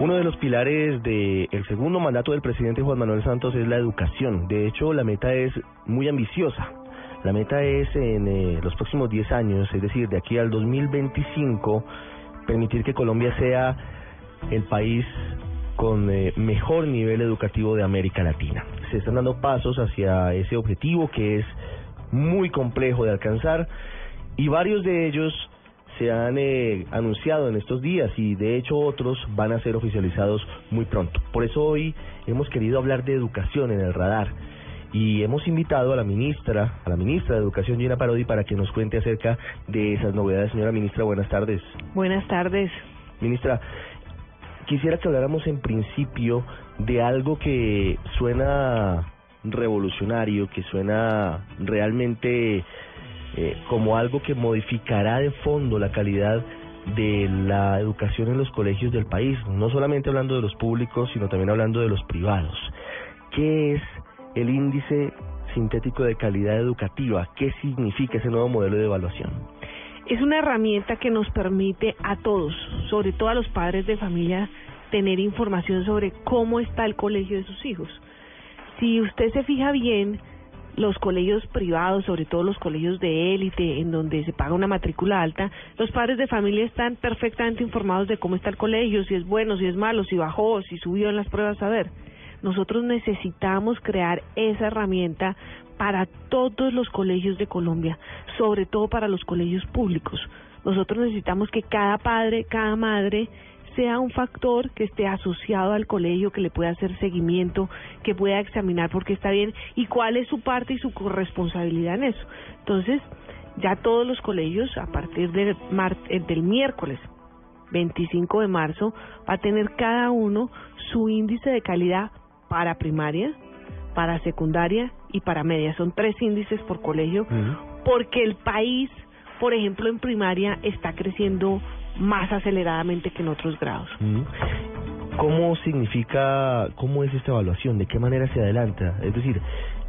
Uno de los pilares del segundo mandato del presidente Juan Manuel Santos es la educación. De hecho, la meta es muy ambiciosa. La meta es en los próximos 10 años, es decir, de aquí al 2025, permitir que Colombia sea el país con mejor nivel educativo de América Latina. Se están dando pasos hacia ese objetivo que es muy complejo de alcanzar y varios de ellos se han anunciado en estos días y de hecho otros van a ser oficializados muy pronto. Por eso hoy hemos querido hablar de educación en el radar y hemos invitado a la ministra de Educación, Gina Parody, para que nos cuente acerca de esas novedades. Señora ministra, buenas tardes. Buenas tardes. Ministra, quisiera que habláramos en principio de algo que suena revolucionario, que suena realmente como algo que modificará de fondo la calidad de la educación en los colegios del país, no solamente hablando de los públicos, sino también hablando de los privados. ¿Qué es el índice sintético de calidad educativa? ¿Qué significa ese nuevo modelo de evaluación? Es una herramienta que nos permite a todos, sobre todo a los padres de familia, tener información sobre cómo está el colegio de sus hijos. Si usted se fija bien, los colegios privados, sobre todo los colegios de élite, en donde se paga una matrícula alta, los padres de familia están perfectamente informados de cómo está el colegio, si es bueno, si es malo, si bajó, si subió en las pruebas Saber. Nosotros necesitamos crear esa herramienta para todos los colegios de Colombia, sobre todo para los colegios públicos. Nosotros necesitamos que cada padre, cada madre sea un factor que esté asociado al colegio, que le pueda hacer seguimiento, que pueda examinar por qué está bien y cuál es su parte y su corresponsabilidad en eso. Entonces, ya todos los colegios, a partir del miércoles 25 de marzo, va a tener cada uno su índice de calidad para primaria, para secundaria y para media. Son 3 índices por colegio, porque el país, por ejemplo, en primaria está creciendo más aceleradamente que en otros grados. ¿Cómo es esta evaluación? ¿De qué manera se adelanta? Es decir,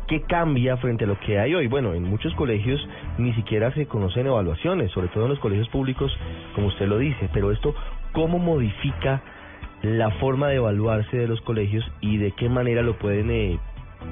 ¿qué cambia frente a lo que hay hoy? Bueno, en muchos colegios ni siquiera se conocen evaluaciones, sobre todo en los colegios públicos, como usted lo dice, pero esto, ¿cómo modifica la forma de evaluarse de los colegios y de qué manera lo pueden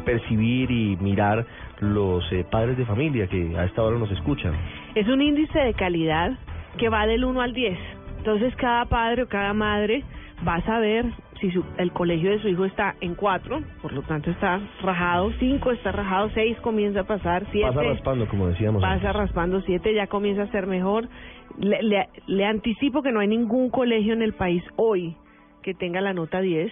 percibir y mirar los padres de familia que a esta hora nos escuchan? Es un índice de calidad que va del 1 al 10. Entonces, cada padre o cada madre va a saber si el colegio de su hijo está en 4, por lo tanto está rajado, 5 está rajado, 6 comienza a pasar, 7... Pasa raspando, como decíamos. Pasa antes. Raspando, 7 ya comienza a ser mejor. Le anticipo que no hay ningún colegio en el país hoy que tenga la nota 10,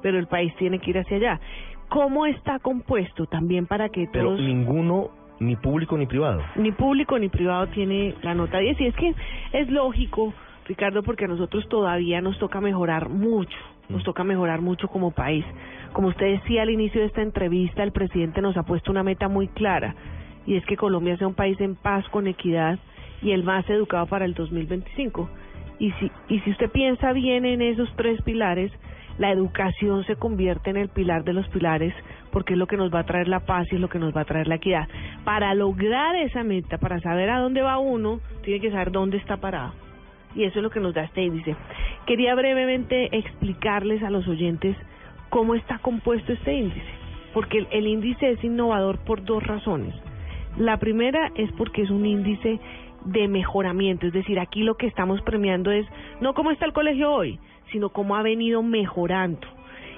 pero el país tiene que ir hacia allá. ¿Cómo está compuesto? También para que pero todos... Pero ninguno... Ni público ni privado. Ni público ni privado tiene la nota 10. Y es que es lógico, Ricardo, porque a nosotros todavía nos toca mejorar mucho. Nos toca mejorar mucho como país. Como usted decía al inicio de esta entrevista, el presidente nos ha puesto una meta muy clara. Y es que Colombia sea un país en paz, con equidad y el más educado para el 2025. Y si usted piensa bien en esos 3 pilares, la educación se convierte en el pilar de los pilares, porque es lo que nos va a traer la paz y es lo que nos va a traer la equidad. Para lograr esa meta, para saber a dónde va uno, tiene que saber dónde está parado. Y eso es lo que nos da este índice. Quería brevemente explicarles a los oyentes cómo está compuesto este índice, porque el índice es innovador por 2 razones. La primera es porque es un índice de mejoramiento, es decir, aquí lo que estamos premiando es no cómo está el colegio hoy, sino cómo ha venido mejorando.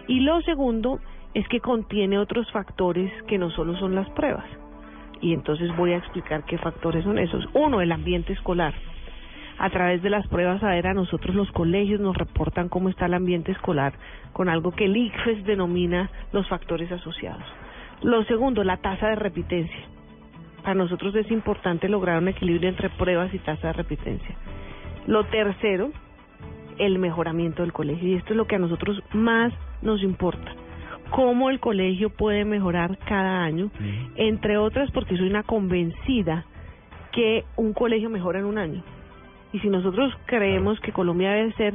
Y lo segundo es que contiene otros factores que no solo son las pruebas. Y entonces voy a explicar qué factores son esos. Uno, el ambiente escolar. A través de las pruebas Saber, a nosotros los colegios nos reportan cómo está el ambiente escolar con algo que el ICFES denomina los factores asociados. Lo segundo, la tasa de repitencia. Para nosotros es importante lograr un equilibrio entre pruebas y tasa de repitencia. Lo tercero, el mejoramiento del colegio. Y esto es lo que a nosotros más nos importa. Cómo el colegio puede mejorar cada año, entre otras porque soy una convencida que un colegio mejora en un año. Y si nosotros creemos que Colombia debe ser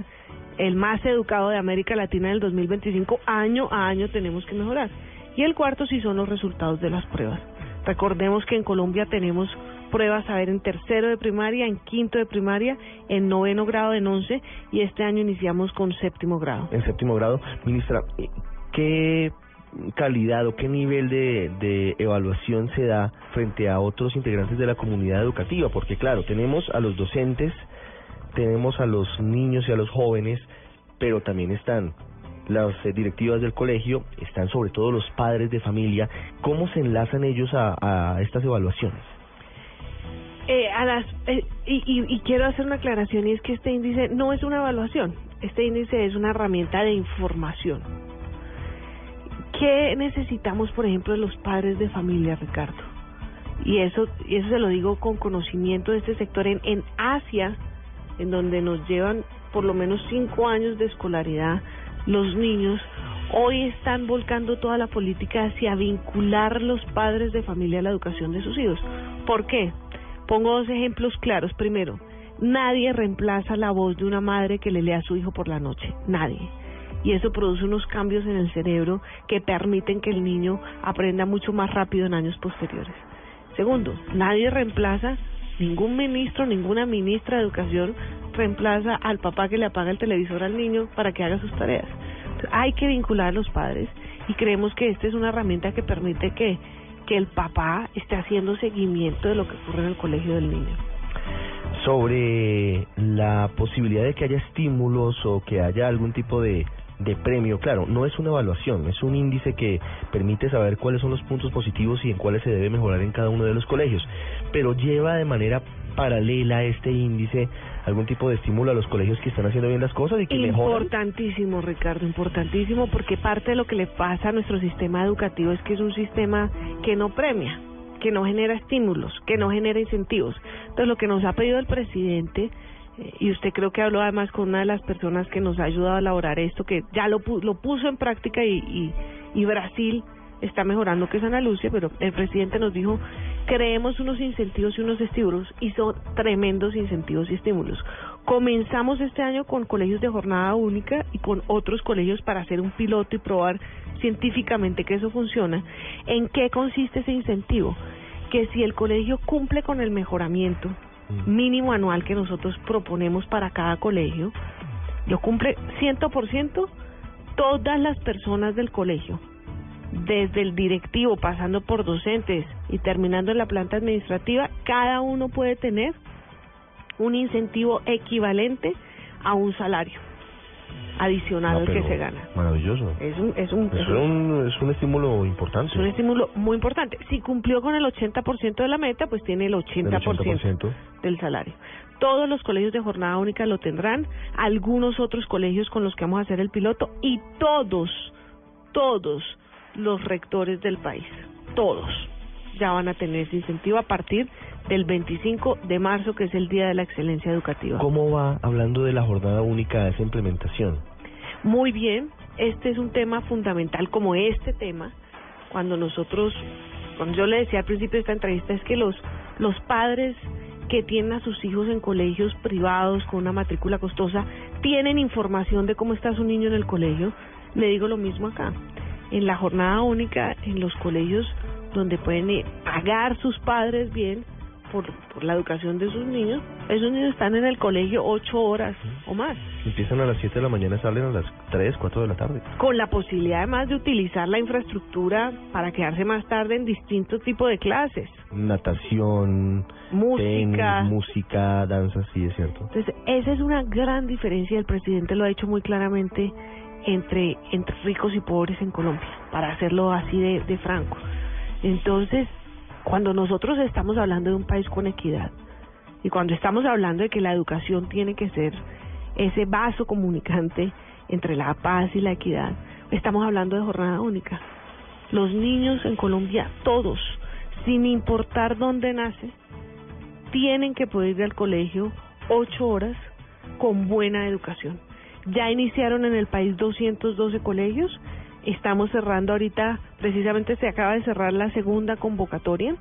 el más educado de América Latina en el 2025, año a año tenemos que mejorar. Y el cuarto sí son los resultados de las pruebas. Recordemos que en Colombia tenemos prueba Saber en tercero de primaria, en quinto de primaria, en noveno grado, en 11, y este año iniciamos con séptimo grado. En séptimo grado, ministra, ¿qué calidad o qué nivel de evaluación se da frente a otros integrantes de la comunidad educativa? Porque claro, tenemos a los docentes, tenemos a los niños y a los jóvenes, pero también están las directivas del colegio, están sobre todo los padres de familia. ¿Cómo se enlazan ellos a estas evaluaciones? Y quiero hacer una aclaración, y es que este índice no es una evaluación, este índice es una herramienta de información. ¿Qué necesitamos, por ejemplo, de los padres de familia, Ricardo? Y eso se lo digo con conocimiento de este sector en Asia, en donde nos llevan por lo menos 5 años de escolaridad. Los niños hoy están volcando toda la política hacia vincular los padres de familia a la educación de sus hijos. ¿Por qué? Pongo 2 ejemplos claros. Primero, nadie reemplaza la voz de una madre que le lea a su hijo por la noche. Nadie. Y eso produce unos cambios en el cerebro que permiten que el niño aprenda mucho más rápido en años posteriores. Segundo, nadie reemplaza, ningún ministro, ninguna ministra de educación reemplaza al papá que le apaga el televisor al niño para que haga sus tareas. Entonces, hay que vincular a los padres, y creemos que esta es una herramienta que permite que el papá esté haciendo seguimiento de lo que ocurre en el colegio del niño. Sobre la posibilidad de que haya estímulos o que haya algún tipo de premio, claro, no es una evaluación, es un índice que permite saber cuáles son los puntos positivos y en cuáles se debe mejorar en cada uno de los colegios, pero lleva de manera paralela a este índice algún tipo de estímulo a los colegios que están haciendo bien las cosas y que mejoran. Importantísimo, Ricardo, importantísimo, porque parte de lo que le pasa a nuestro sistema educativo es que es un sistema que no premia, que no genera estímulos, que no genera incentivos. Entonces, lo que nos ha pedido el presidente, y usted creo que habló además con una de las personas que nos ha ayudado a elaborar esto, que ya lo puso en práctica y Brasil está mejorando, que es Ana Lucia, pero el presidente nos dijo: creemos unos incentivos y unos estímulos, y son tremendos incentivos y estímulos. Comenzamos este año con colegios de jornada única y con otros colegios para hacer un piloto y probar científicamente que eso funciona. ¿En qué consiste ese incentivo? Que si el colegio cumple con el mejoramiento mínimo anual que nosotros proponemos para cada colegio, lo cumple 100%, todas las personas del colegio, desde el directivo, pasando por docentes y terminando en la planta administrativa, cada uno puede tener un incentivo equivalente a un salario adicional al que se gana. Maravilloso. Es un estímulo importante. Es un estímulo muy importante. Si cumplió con el 80% de la meta, pues tiene el 80% del salario. Todos los colegios de jornada única lo tendrán, algunos otros colegios con los que vamos a hacer el piloto, y todos los rectores del país, todos, ya van a tener ese incentivo a partir del 25 de marzo, que es el Día de la Excelencia Educativa. ¿Cómo va, hablando de la jornada única, esa implementación? Muy bien, este es un tema fundamental, como este tema, cuando yo le decía al principio de esta entrevista, es que los padres que tienen a sus hijos en colegios privados con una matrícula costosa tienen información de cómo está su niño en el colegio. Le digo lo mismo acá. En la jornada única, en los colegios donde pueden pagar sus padres bien por la educación de sus niños, esos niños están en el colegio 8 horas o más. Empiezan a las 7 de la mañana, salen a las 3, 4 de la tarde. Con la posibilidad además de utilizar la infraestructura para quedarse más tarde en distintos tipos de clases. Natación, música, tenis, música, danza, sí, es cierto. Entonces, esa es una gran diferencia, el presidente lo ha dicho muy claramente, entre ricos y pobres en Colombia, para hacerlo así de franco. Entonces, cuando nosotros estamos hablando de un país con equidad, y cuando estamos hablando de que la educación tiene que ser ese vaso comunicante entre la paz y la equidad, estamos hablando de jornada única. Los niños en Colombia, todos, sin importar dónde nace, tienen que poder ir al colegio 8 horas con buena educación. Ya iniciaron en el país 212 colegios, estamos cerrando ahorita, precisamente se acaba de cerrar la segunda convocatoria,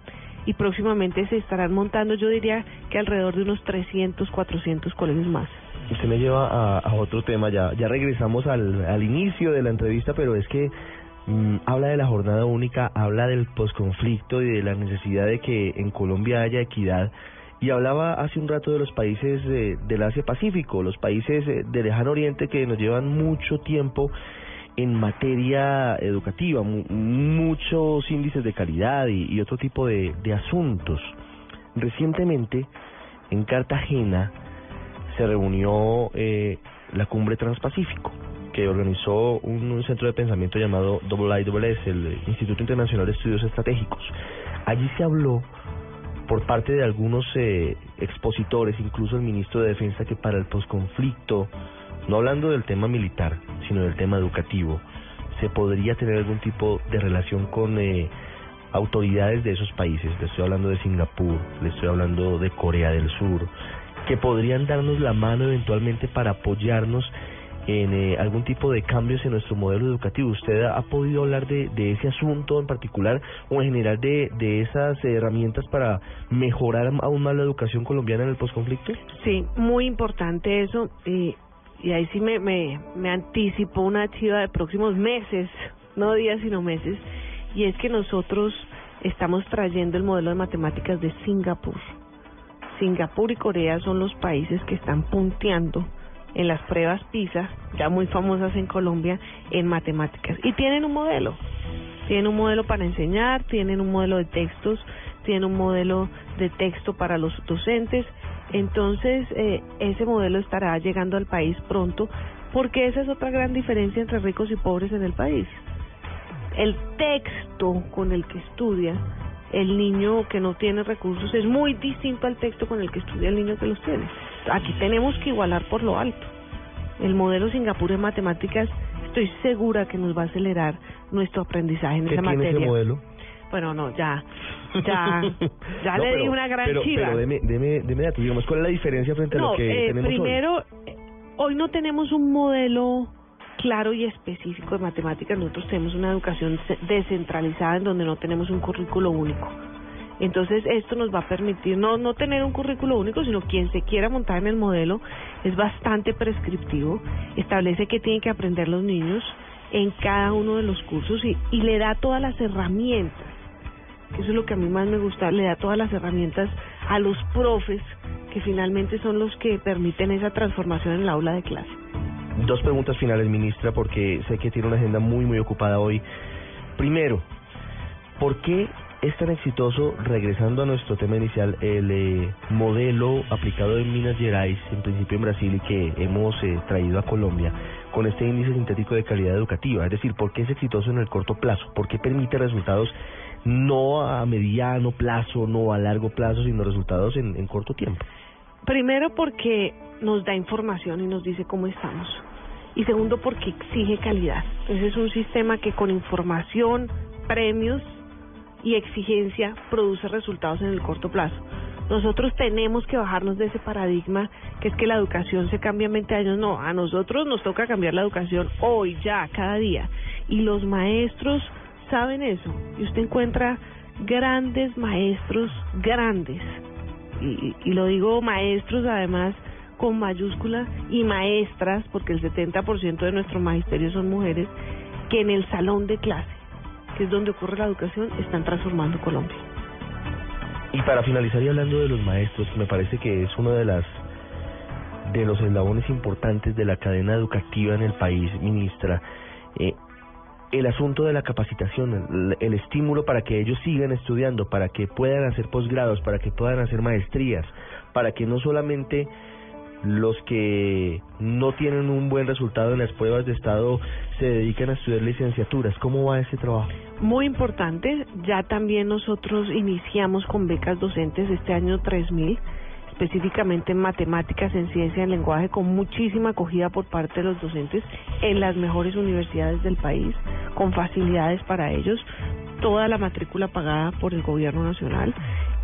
y próximamente se estarán montando, yo diría que alrededor de unos 300, 400 colegios más. Usted me lleva a otro tema, ya regresamos al inicio de la entrevista, pero es que habla de la jornada única, habla del posconflicto y de la necesidad de que en Colombia haya equidad. Y hablaba hace un rato de los países del Asia-Pacífico, los países del Lejano Oriente que nos llevan mucho tiempo en materia educativa, muchos índices de calidad y otro tipo de asuntos. Recientemente, en Cartagena, se reunió la Cumbre Transpacífico, que organizó un centro de pensamiento llamado IISS, el Instituto Internacional de Estudios Estratégicos. Allí se habló, por parte de algunos expositores, incluso el ministro de Defensa, que para el posconflicto, no hablando del tema militar, sino del tema educativo, se podría tener algún tipo de relación con autoridades de esos países. Le estoy hablando de Singapur, le estoy hablando de Corea del Sur, que podrían darnos la mano eventualmente para apoyarnos en algún tipo de cambios en nuestro modelo educativo. ¿Usted ha podido hablar de ese asunto en particular o en general de esas herramientas para mejorar aún más la educación colombiana en el posconflicto? Sí, muy importante eso, y ahí sí me anticipo una chiva de próximos meses, no días sino meses, y es que nosotros estamos trayendo el modelo de matemáticas de Singapur. Singapur y Corea son los países que están punteando en las pruebas PISA, ya muy famosas en Colombia, en matemáticas. Y tienen un modelo para enseñar, tienen un modelo de textos, tienen un modelo de texto para los docentes. Entonces, ese modelo estará llegando al país pronto, porque esa es otra gran diferencia entre ricos y pobres en el país. El texto con el que estudia el niño que no tiene recursos es muy distinto al texto con el que estudia el niño que los tiene. Aquí tenemos que igualar por lo alto. El modelo Singapur en matemáticas, estoy segura que nos va a acelerar nuestro aprendizaje en esa materia. ¿Qué tiene ese modelo? Bueno, no, ya no, le di una gran chiva. Pero deme datos, digamos, ¿cuál es la diferencia frente a lo que tenemos primero, hoy? Hoy no tenemos un modelo claro y específico de matemáticas. Nosotros tenemos una educación descentralizada en donde no tenemos un currículo único. Entonces esto nos va a permitir no tener un currículo único, sino quien se quiera montar en el modelo es bastante prescriptivo, establece qué tienen que aprender los niños en cada uno de los cursos y le da todas las herramientas, que eso es lo que a mí más me gusta, le da todas las herramientas a los profes, que finalmente son los que permiten esa transformación en el aula de clase. Dos preguntas finales, ministra, porque sé que tiene una agenda muy, muy ocupada hoy. Primero, ¿por qué es tan exitoso, regresando a nuestro tema inicial, el modelo aplicado en Minas Gerais, en principio en Brasil, y que hemos traído a Colombia, con este índice sintético de calidad educativa? Es decir, ¿por qué es exitoso en el corto plazo? ¿Por qué permite resultados no a mediano plazo, no a largo plazo, sino resultados en corto tiempo? Primero, porque nos da información y nos dice cómo estamos. Y segundo, porque exige calidad. Entonces es un sistema que con información, premios y exigencia produce resultados en el corto plazo. Nosotros tenemos que bajarnos de ese paradigma que es que la educación se cambia en 20 años. No, a nosotros nos toca cambiar la educación hoy, ya, cada día. Y los maestros saben eso. Y usted encuentra grandes maestros, grandes. Y lo digo maestros además con mayúsculas y maestras, porque el 70% de nuestros magisterios son mujeres, que en el salón de clase, que es donde ocurre la educación, están transformando Colombia. Y para finalizar, y hablando de los maestros, me parece que es uno de los eslabones importantes de la cadena educativa en el país, ministra. El asunto de la capacitación, el estímulo para que ellos sigan estudiando, para que puedan hacer posgrados, para que puedan hacer maestrías, para que no solamente los que no tienen un buen resultado en las pruebas de estado se dedican a estudiar licenciaturas. ¿Cómo va ese trabajo? Muy importante. Ya también nosotros iniciamos con becas docentes este año 3.000, específicamente en matemáticas, en ciencia, en lenguaje, con muchísima acogida por parte de los docentes en las mejores universidades del país, con facilidades para ellos, toda la matrícula pagada por el gobierno nacional,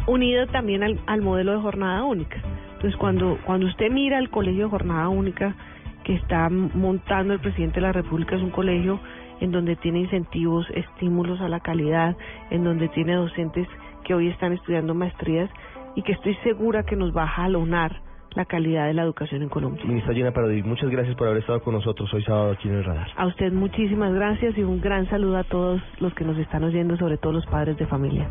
unido también al modelo de jornada única. Entonces, cuando usted mira el colegio de jornada única que está montando el presidente de la República, es un colegio en donde tiene incentivos, estímulos a la calidad, en donde tiene docentes que hoy están estudiando maestrías y que estoy segura que nos va a jalonar la calidad de la educación en Colombia. Ministra Gina Parody, muchas gracias por haber estado con nosotros hoy sábado aquí en El Radar. A usted muchísimas gracias y un gran saludo a todos los que nos están oyendo, sobre todo los padres de familia.